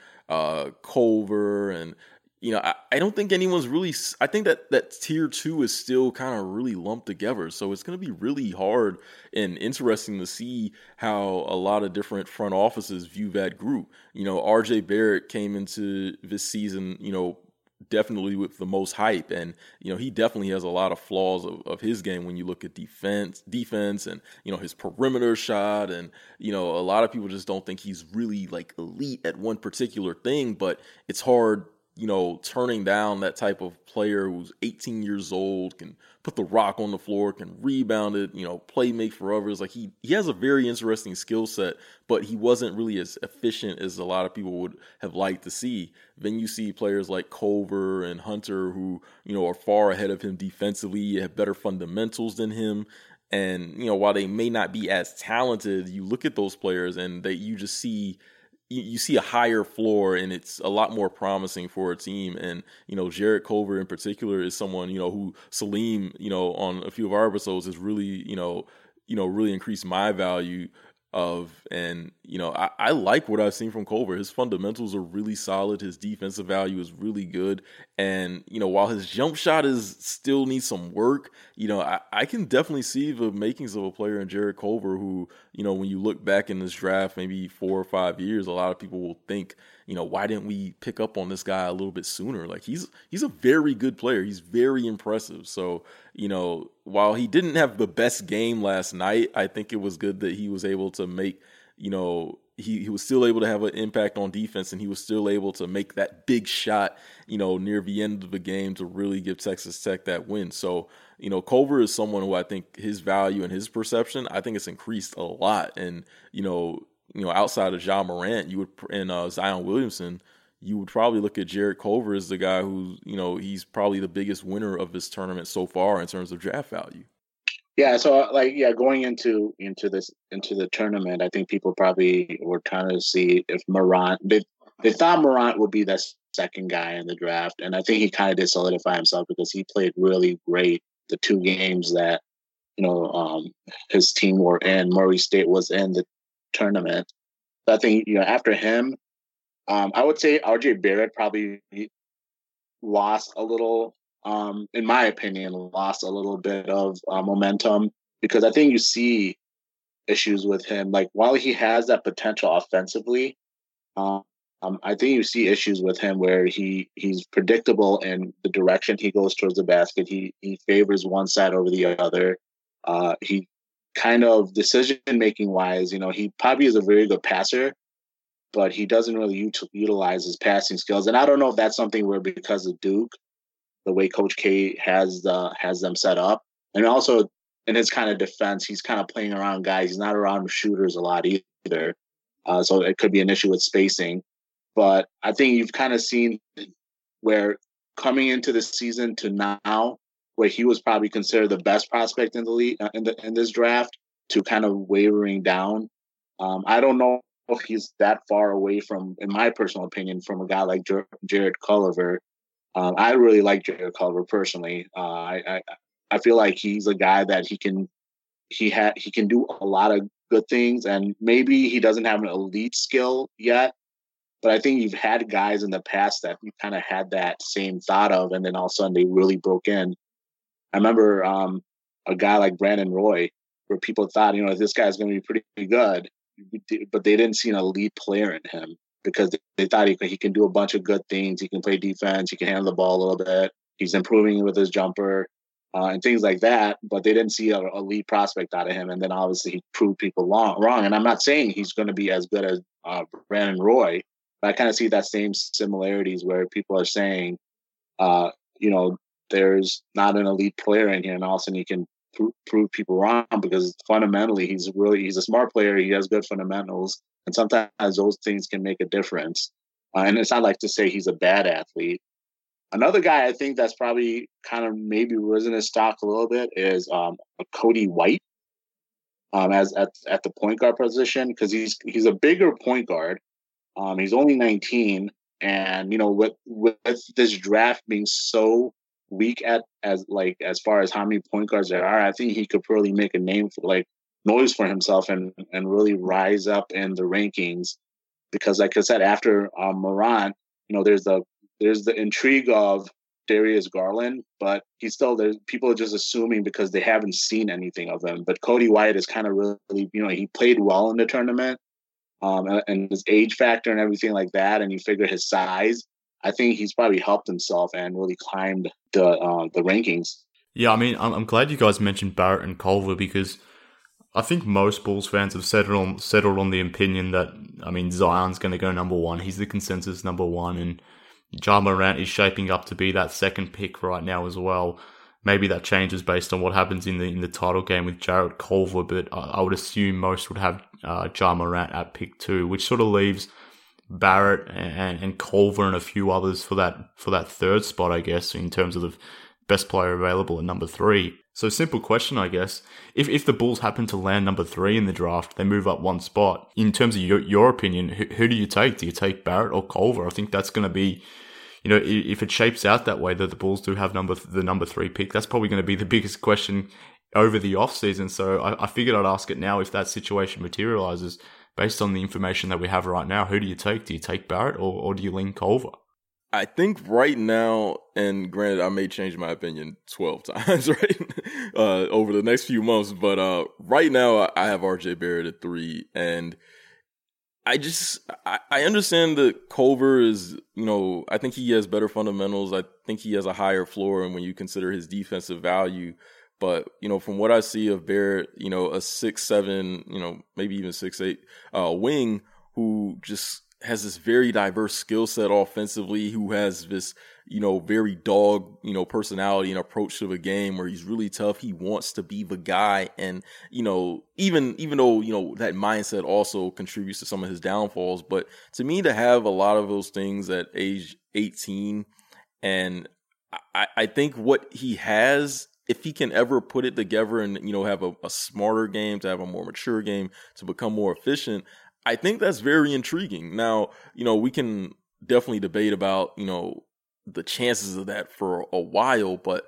Culver and, you know, I don't think anyone's really – I think that tier two is still kind of really lumped together. So it's going to be really hard and interesting to see how a lot of different front offices view that group. You know, RJ Barrett came into this season, you know, definitely with the most hype. And, you know, he definitely has a lot of flaws of his game when you look at defense and, you know, his perimeter shot. And, you know, a lot of people just don't think he's really like elite at one particular thing, but it's hard, you know, turning down that type of player who's 18 years old, can put the rock on the floor, can rebound it, you know, play make for others. Like he has a very interesting skill set, but he wasn't really as efficient as a lot of people would have liked to see. Then you see players like Culver and Hunter who, you know, are far ahead of him defensively, have better fundamentals than him. And, you know, while they may not be as talented, you look at those players and that you just see you see a higher floor, and it's a lot more promising for a team. And, you know, Jarrett Culver in particular is someone, you know, who Salim, you know, on a few of our episodes has really, you know, really increased my value of. And, you know, I like what I've seen from Culver. His fundamentals are really solid. His defensive value is really good. And, you know, while his jump shot is still needs some work, you know, I can definitely see the makings of a player in Jarrett Culver who, you know, when you look back in this draft, maybe 4 or 5 years, a lot of people will think, you know, why didn't we pick up on this guy a little bit sooner? Like he's a very good player. He's very impressive. So, you know, while he didn't have the best game last night, I think it was good that he was able to make, you know, he was still able to have an impact on defense, and he was still able to make that big shot, you know, near the end of the game to really give Texas Tech that win. So, you know, Culver is someone who I think his value and his perception, I think it's increased a lot. And, you know, outside of Ja Morant, you would, and Zion Williamson, you would probably look at Jarrett Culver as the guy who, you know, he's probably the biggest winner of this tournament so far in terms of draft value. Yeah, so like going into the tournament, I think people probably were trying to see if Morant they thought Morant would be that second guy in the draft, and I think he kind of did solidify himself because he played really great the two games that his team were in. Murray State was in the tournament, so I think after him, I would say RJ Barrett probably lost a little. In my opinion, lost a little bit of momentum because I think you see issues with him. Like while he has that potential offensively, I think you see issues with him where he's predictable in the direction he goes towards the basket. He favors one side over the other. He kind of decision-making wise, you know, he probably is a very good passer, but he doesn't really utilize his passing skills. And I don't know if that's something where because of Duke, the way Coach K has them set up. And also in his kind of defense, he's kind of playing around guys. He's not around shooters a lot either. So it could be an issue with spacing. But I think you've kind of seen where coming into the season to now, where he was probably considered the best prospect in the league, in this draft, to kind of wavering down. I don't know if he's that far away from, in my personal opinion, from a guy like Jarrett Culver. I really like Jarrett Culver personally. I feel like he's a guy that he can do a lot of good things, and maybe he doesn't have an elite skill yet, but I think you've had guys in the past that you kind of had that same thought of, and then all of a sudden they really broke in. I remember a guy like Brandon Roy, where people thought, this guy's going to be pretty good, but they didn't see an elite player in him. Because they thought he can do a bunch of good things. He can play defense. He can handle the ball a little bit. He's improving with his jumper and things like that. But they didn't see an elite prospect out of him. And then obviously he proved people wrong. And I'm not saying he's going to be as good as Brandon Roy, but I kind of see that same similarities where people are saying, there's not an elite player in here, and all of a sudden he can prove people wrong because fundamentally he's a smart player. He has good fundamentals. And sometimes those things can make a difference. And it's not like to say he's a bad athlete. Another guy I think that's probably kind of maybe risen his stock a little bit is Coby White as at the point guard position, because he's a bigger point guard. He's only 19, and with this draft being so weak as far as how many point guards there are, I think he could probably make a name for noise for himself and really rise up in the rankings because, like I said, after Morant, there's the There's the intrigue of Darius Garland, but he's still there. People are just assuming because they haven't seen anything of him. But Coby White is kind of really, he played well in the tournament, and his age factor and everything like that. And you figure his size, I think he's probably helped himself and really climbed the rankings. Yeah, I mean, I'm glad you guys mentioned Barrett and Culver, because I think most Bulls fans have settled on the opinion that, I mean, Zion's going to go number one. He's the consensus number one, and Ja Morant is shaping up to be that second pick right now as well. Maybe that changes based on what happens in the title game with Jarrett Culver, but I would assume most would have Ja Morant at pick 2, which sort of leaves Barrett and Culver and a few others for that third spot, I guess, in terms of the best player available at number 3. So simple question, I guess. If the Bulls happen to land number 3 in the draft, they move up one spot. In terms of your opinion, who do you take? Do you take Barrett or Culver? I think that's going to be, if it shapes out that way that the Bulls do have the number 3 pick, that's probably going to be the biggest question over the offseason. So I figured I'd ask it now if that situation materializes. Based on the information that we have right now, who do you take? Do you take Barrett or do you lean Culver? I think right now, and granted, I may change my opinion 12 times, right, over the next few months. But right now, I have RJ Barrett at 3, and I understand that Culver is, I think he has better fundamentals. I think he has a higher floor, and when you consider his defensive value. But, from what I see of Barrett, a 6'7", maybe even 6'8", wing who just has this very diverse skill set offensively, who has this, very dog, personality and approach to the game where he's really tough. He wants to be the guy. And, even though, that mindset also contributes to some of his downfalls. But to me, to have a lot of those things at age 18, and I think what he has, if he can ever put it together and, have a smarter game, to have a more mature game, to become more efficient, I think that's very intriguing. Now, we can definitely debate about, the chances of that for a while, but,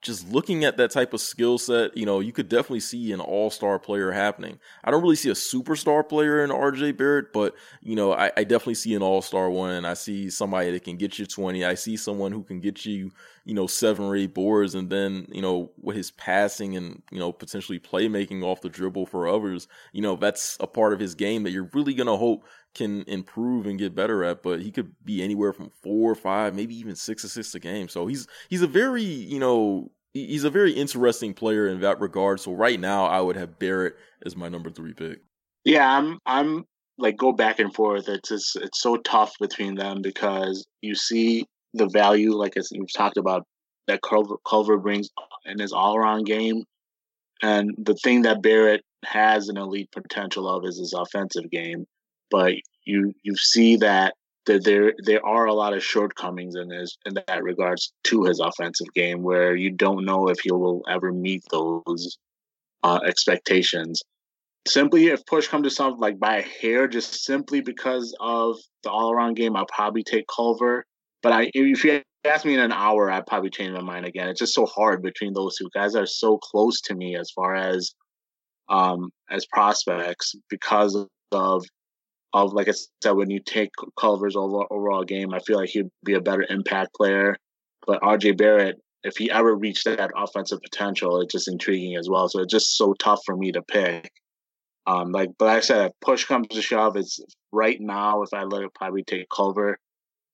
just looking at that type of skill set, you could definitely see an all-star player happening. I don't really see a superstar player in RJ Barrett, but, I definitely see an all-star one, and I see somebody that can get you 20. I see someone who can get you, 7 or 8 boards, and then, with his passing and, potentially playmaking off the dribble for others, that's a part of his game that you're really going to hope can improve and get better at, but he could be anywhere from 4 or 5, maybe even 6 assists a game. So he's a very, he's a very interesting player in that regard. So right now I would have Barrett as my number 3 pick. Yeah, I'm like go back and forth. It's so tough between them because you see the value, like we've talked about, that Culver brings in his all-around game. And the thing that Barrett has an elite potential of is his offensive game. But you see that there are a lot of shortcomings in that regards to his offensive game, where you don't know if he will ever meet those expectations. Simply, if push comes to something like by a hair, just simply because of the all-around game, I'll probably take Culver. But if you ask me in an hour, I'd probably change my mind again. It's just so hard between those two guys that are so close to me as far as prospects because of like I said, when you take Culver's overall game, I feel like he'd be a better impact player. But RJ Barrett, if he ever reached that offensive potential, it's just intriguing as well. So it's just so tough for me to pick. But I said, if push comes to shove, it's right now, if I let it, probably take Culver.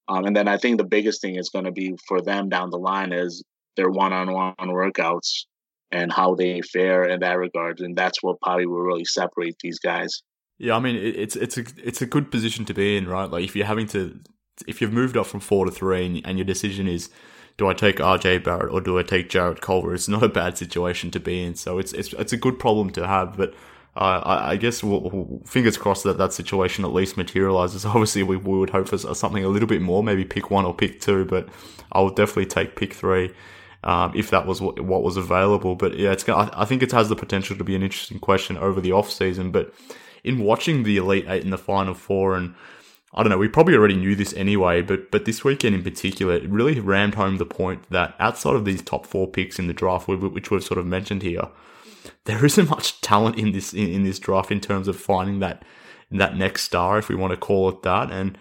And then I think the biggest thing is going to be for them down the line is their one-on-one workouts and how they fare in that regard. And that's what probably will really separate these guys. Yeah, I mean, it's a good position to be in, right? Like if you've moved up from 4 to 3 and your decision is, do I take RJ Barrett or do I take Jarrett Culver? It's not a bad situation to be in. So it's a good problem to have. But I guess we'll fingers crossed that situation at least materializes. Obviously, we would hope for something a little bit more, maybe pick 1 or pick 2. But I would definitely take pick 3 if that was what was available. But yeah, I think it has the potential to be an interesting question over the off season. But in watching the Elite Eight and the Final Four, and I don't know, we probably already knew this anyway, but this weekend in particular, it really rammed home the point that outside of these top 4 picks in the draft, which we've sort of mentioned here, there isn't much talent in this draft in terms of finding that next star, if we want to call it that. And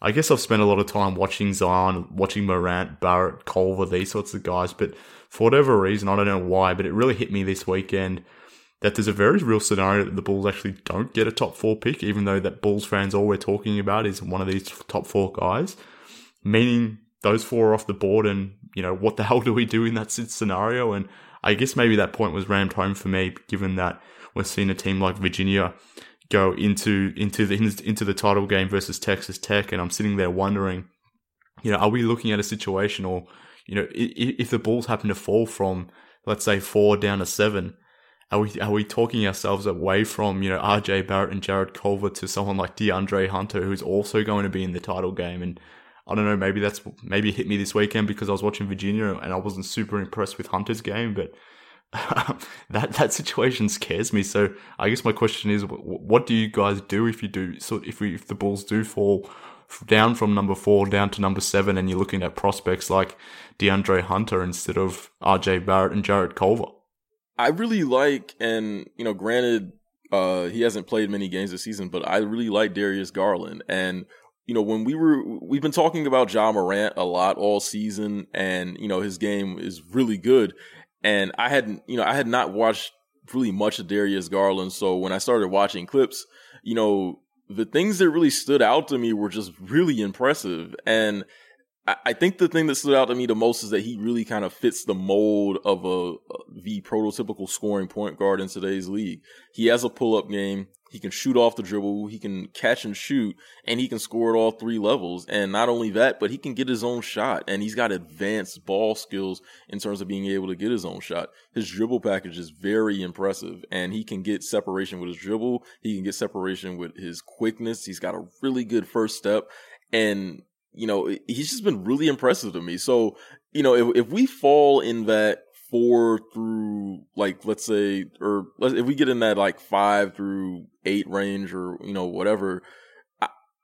I guess I've spent a lot of time watching Zion, watching Morant, Barrett, Culver, these sorts of guys. But for whatever reason, I don't know why, but it really hit me this weekend that there's a very real scenario that the Bulls actually don't get a top four pick, even though that Bulls fans, all we're talking about is one of these top four guys, meaning those four are off the board. And, you know, what the hell do we do in that scenario? And I guess maybe that point was rammed home for me, given that we're seeing a team like Virginia go into the title game versus Texas Tech. And I'm sitting there wondering, you know, are we looking at a situation or, you know, if the Bulls happen to fall from, let's say, 4 down to 7, are we talking ourselves away from, you know, RJ Barrett and Jarrett Culver to someone like DeAndre Hunter, who's also going to be in the title game? And I don't know, maybe it hit me this weekend because I was watching Virginia and I wasn't super impressed with Hunter's game, but that situation scares me. So I guess my question is, what do you guys do if the Bulls do fall down from number 4 down to number 7, and you're looking at prospects like DeAndre Hunter instead of RJ Barrett and Jarrett Culver? I really like, and you know, granted, he hasn't played many games this season, but I really like Darius Garland. And you know, when we've been talking about Ja Morant a lot all season, and you know, his game is really good. And I had not watched really much of Darius Garland, so when I started watching clips, you know, the things that really stood out to me were just really impressive. And I think the thing that stood out to me the most is that he really kind of fits the mold of the prototypical scoring point guard in today's league. He has a pull-up game. He can shoot off the dribble. He can catch and shoot, and he can score at all three levels. And not only that, but he can get his own shot, and he's got advanced ball skills in terms of being able to get his own shot. His dribble package is very impressive, and he can get separation with his dribble. He can get separation with his quickness. He's got a really good first step, and you know, he's just been really impressive to me. So, you know, if we fall in that 4 through, like, let's say, or if we get in that, like, 5 through 8 range or, you know, whatever,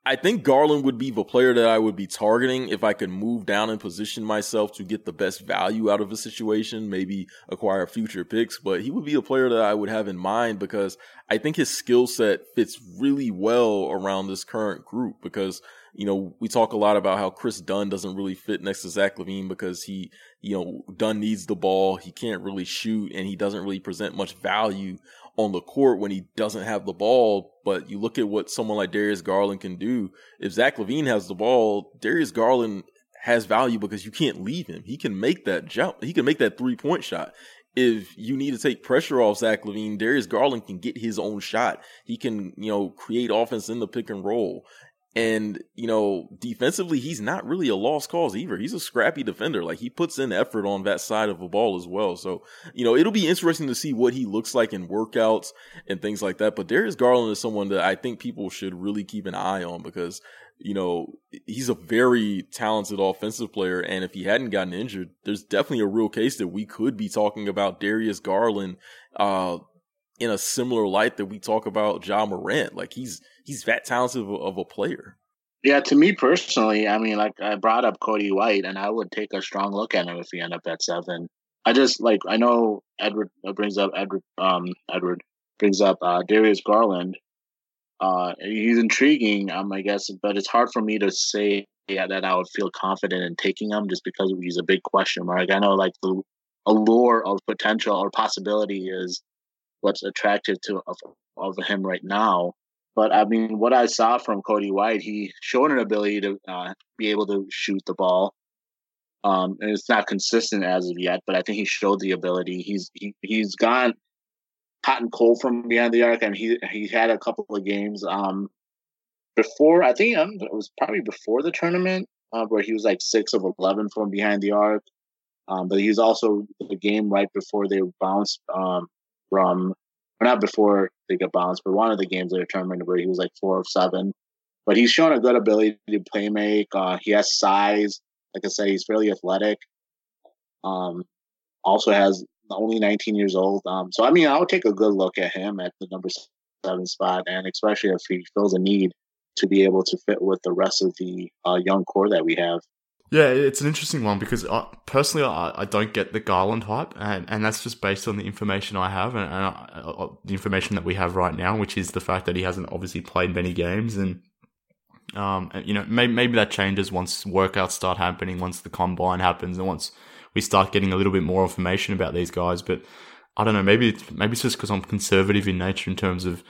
I think Garland would be the player that I would be targeting if I could move down and position myself to get the best value out of a situation, maybe acquire future picks. But he would be a player that I would have in mind because I think his skill set fits really well around this current group because, you know, we talk a lot about how Chris Dunn doesn't really fit next to Zach LaVine because he, you know, Dunn needs the ball. He can't really shoot, and he doesn't really present much value on the court when he doesn't have the ball. But you look at what someone like Darius Garland can do. If Zach LaVine has the ball, Darius Garland has value because you can't leave him. He can make that jump. He can make that three-point shot. If you need to take pressure off Zach LaVine, Darius Garland can get his own shot. He can, you know, create offense in the pick and roll. And, you know, defensively, he's not really a lost cause either. He's a scrappy defender. Like, he puts in effort on that side of the ball as well. So, you know, it'll be interesting to see what he looks like in workouts and things like that. But Darius Garland is someone that I think people should really keep an eye on because, you know, he's a very talented offensive player. And if he hadn't gotten injured, there's definitely a real case that we could be talking about Darius Garland, in a similar light that we talk about Ja Morant. Like, he's that talented of a player. Yeah, to me personally, I mean, like, I brought up Coby White, and I would take a strong look at him if he ended up at 7. I just, like, I know Edward brings up Darius Garland. He's intriguing, I guess, but it's hard for me to say that I would feel confident in taking him just because he's a big question mark. I know, like, the allure of potential or possibility is what's attractive to of him right now. But I mean, what I saw from Coby White, he showed an ability to be able to shoot the ball. And it's not consistent as of yet, but I think he showed the ability. He's gone hot and cold from behind the arc, and he had a couple of games before. I think it was probably before the tournament where he was like 6 of 11 from behind the arc. But he was also the game right before they bounced. Not before they got bounced, but one of the games they determined where he was like 4 of 7. But he's shown a good ability to play make. He has size. Like I said, he's fairly athletic. Also has only 19 years old. So, I mean, I would take a good look at him at the number 7 spot, and especially if he feels a need to be able to fit with the rest of the young core that we have. Yeah, it's an interesting one because I personally don't get the Garland hype, and that's just based on the information I have and the information that we have right now, which is the fact that he hasn't obviously played many games. And Maybe that changes once workouts start happening, once the combine happens, and once we start getting a little bit more information about these guys. But I don't know, maybe it's just because I'm conservative in nature in terms of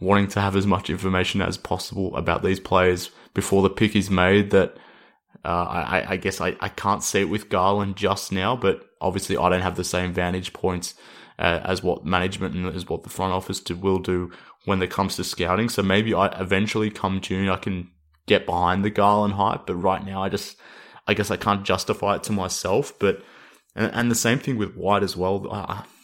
wanting to have as much information as possible about these players before the pick is made, that I guess I can't see it with Garland just now, but obviously I don't have the same vantage points as what management and as what the front office will do when it comes to scouting. So maybe I eventually, come June, I can get behind the Garland hype, but right now I guess I can't justify it to myself. But and the same thing with White as well.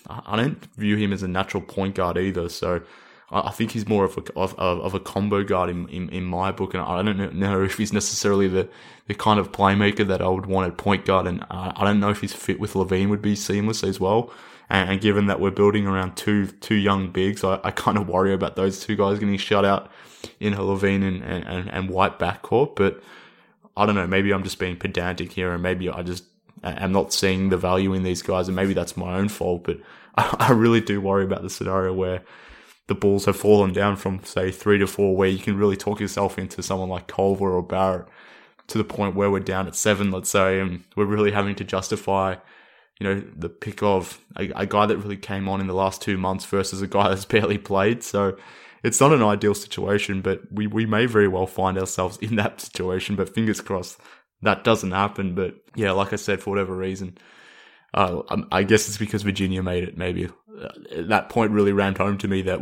I don't view him as a natural point guard either, so I think he's more of a combo guard in my book, and I don't know if he's necessarily the kind of playmaker that I would want at point guard, and I don't know if his fit with LaVine would be seamless as well. And given that we're building around two young bigs, I kind of worry about those two guys getting shut out in LaVine and White backcourt. But I don't know, maybe I'm just being pedantic here, and maybe I just am not seeing the value in these guys, and maybe that's my own fault. But I really do worry about the scenario where the Bulls have fallen down from, say, 3 to 4, where you can really talk yourself into someone like Culver or Barrett, to the point where we're down at 7, let's say, and we're really having to justify, you know, the pick of a guy that really came on in the last 2 months versus a guy that's barely played. So it's not an ideal situation, but we may very well find ourselves in that situation, but fingers crossed that doesn't happen. But yeah, like I said, for whatever reason, I guess it's because Virginia made it. Maybe that point really rammed home to me that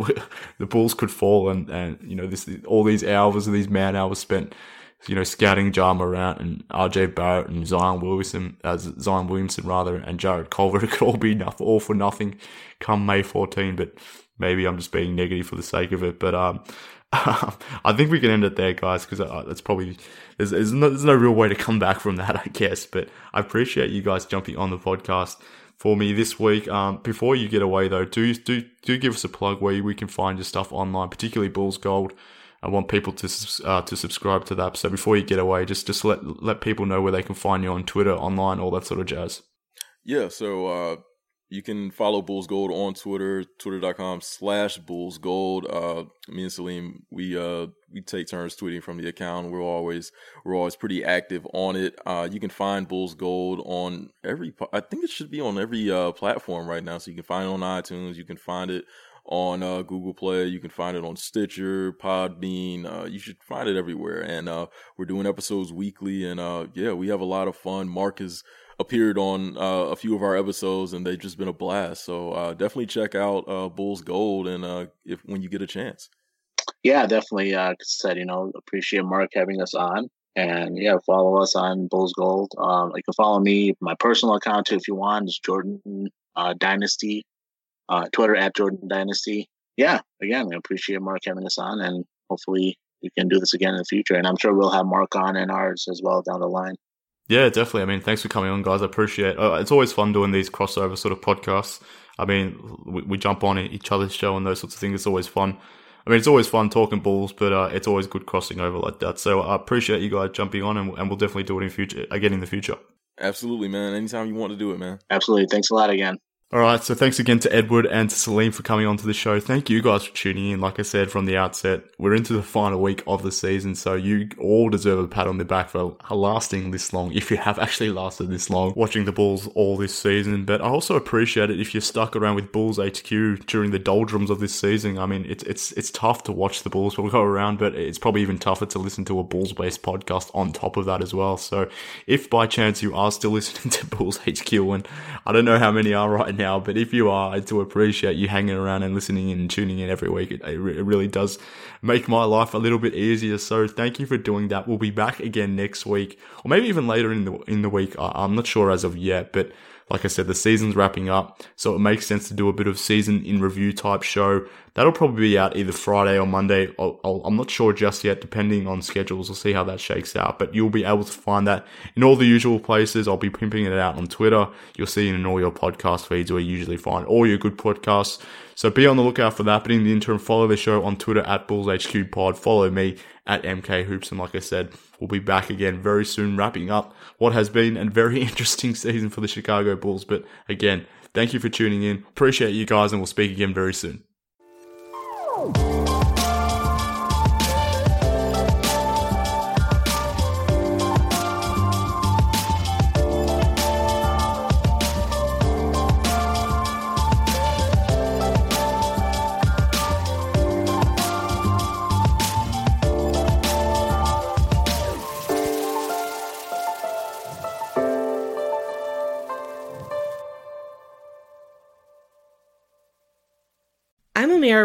the Bulls could fall, and you know, this, all these hours and these man hours spent, you know, scouting Ja Morant and RJ Barrett and Zion Williamson and Jarrett Culver, it could all be all for nothing come May 14. But maybe I'm just being negative for the sake of it. But I think we can end it there, guys, because that's probably, there's no real way to come back from that, I guess. But I appreciate you guys jumping on the podcast for me this week. Before you get away though, do give us a plug where we can find your stuff online, particularly Bulls Gold. I want people to subscribe to that. So before you get away, just let people know where they can find you on Twitter, online, all that sort of jazz. Yeah, so you can follow Bulls Gold on Twitter, twitter.com/Bulls Gold. Me and Salim, we take turns tweeting from the account. We're always pretty active on it. You can find Bulls Gold on every, I think it should be on every platform right now. So you can find it on iTunes. You can find it on Google Play. You can find it on Stitcher, Podbean. You should find it everywhere. And we're doing episodes weekly. And yeah, we have a lot of fun. Mark is appeared on a few of our episodes, and they've just been a blast. So definitely check out Bulls Gold, and when you get a chance. Yeah, definitely. Like I said, you know, appreciate Mark having us on, and yeah, follow us on Bulls Gold. You can follow me, my personal account too, if you want. It's Jordan Dynasty, Twitter @JordanDynasty. Yeah, again, I appreciate Mark having us on, and hopefully we can do this again in the future. And I'm sure we'll have Mark on in ours as well down the line. Yeah, definitely. I mean, thanks for coming on, guys. I appreciate it. It's always fun doing these crossover sort of podcasts. I mean, we jump on each other's show and those sorts of things. It's always fun. I mean, it's always fun talking Bulls, but it's always good crossing over like that. So I appreciate you guys jumping on, and we'll definitely do it again in the future. Absolutely, man. Anytime you want to do it, man. Absolutely. Thanks a lot again. All right, so thanks again to Edward and to Salim for coming onto the show. Thank you guys for tuning in. Like I said from the outset, we're into the final week of the season, so you all deserve a pat on the back for lasting this long, if you have actually lasted this long, watching the Bulls all this season. But I also appreciate it if you're stuck around with Bulls HQ during the doldrums of this season. I mean, it's tough to watch the Bulls go around, but it's probably even tougher to listen to a Bulls-based podcast on top of that as well. So if by chance you are still listening to Bulls HQ, and I don't know how many are right now, but if you are, I do appreciate you hanging around and listening in and tuning in every week. It really does make my life a little bit easier, so thank you for doing that. We'll be back again next week, or maybe even later in the week. I'm not sure as of yet, but like I said, the season's wrapping up, so it makes sense to do a bit of season in review type show. That'll probably be out either Friday or Monday. I'm not sure just yet, depending on schedules. We'll see how that shakes out, but you'll be able to find that in all the usual places. I'll be pimping it out on Twitter. You'll see it in all your podcast feeds where you usually find all your good podcasts. So be on the lookout for that, but in the interim, follow the show on Twitter @BullsHQPod. Follow me @MKHoops, and like I said, we'll be back again very soon, wrapping up what has been a very interesting season for the Chicago Bulls. But again, thank you for tuning in. Appreciate you guys, and we'll speak again very soon. I'm Mira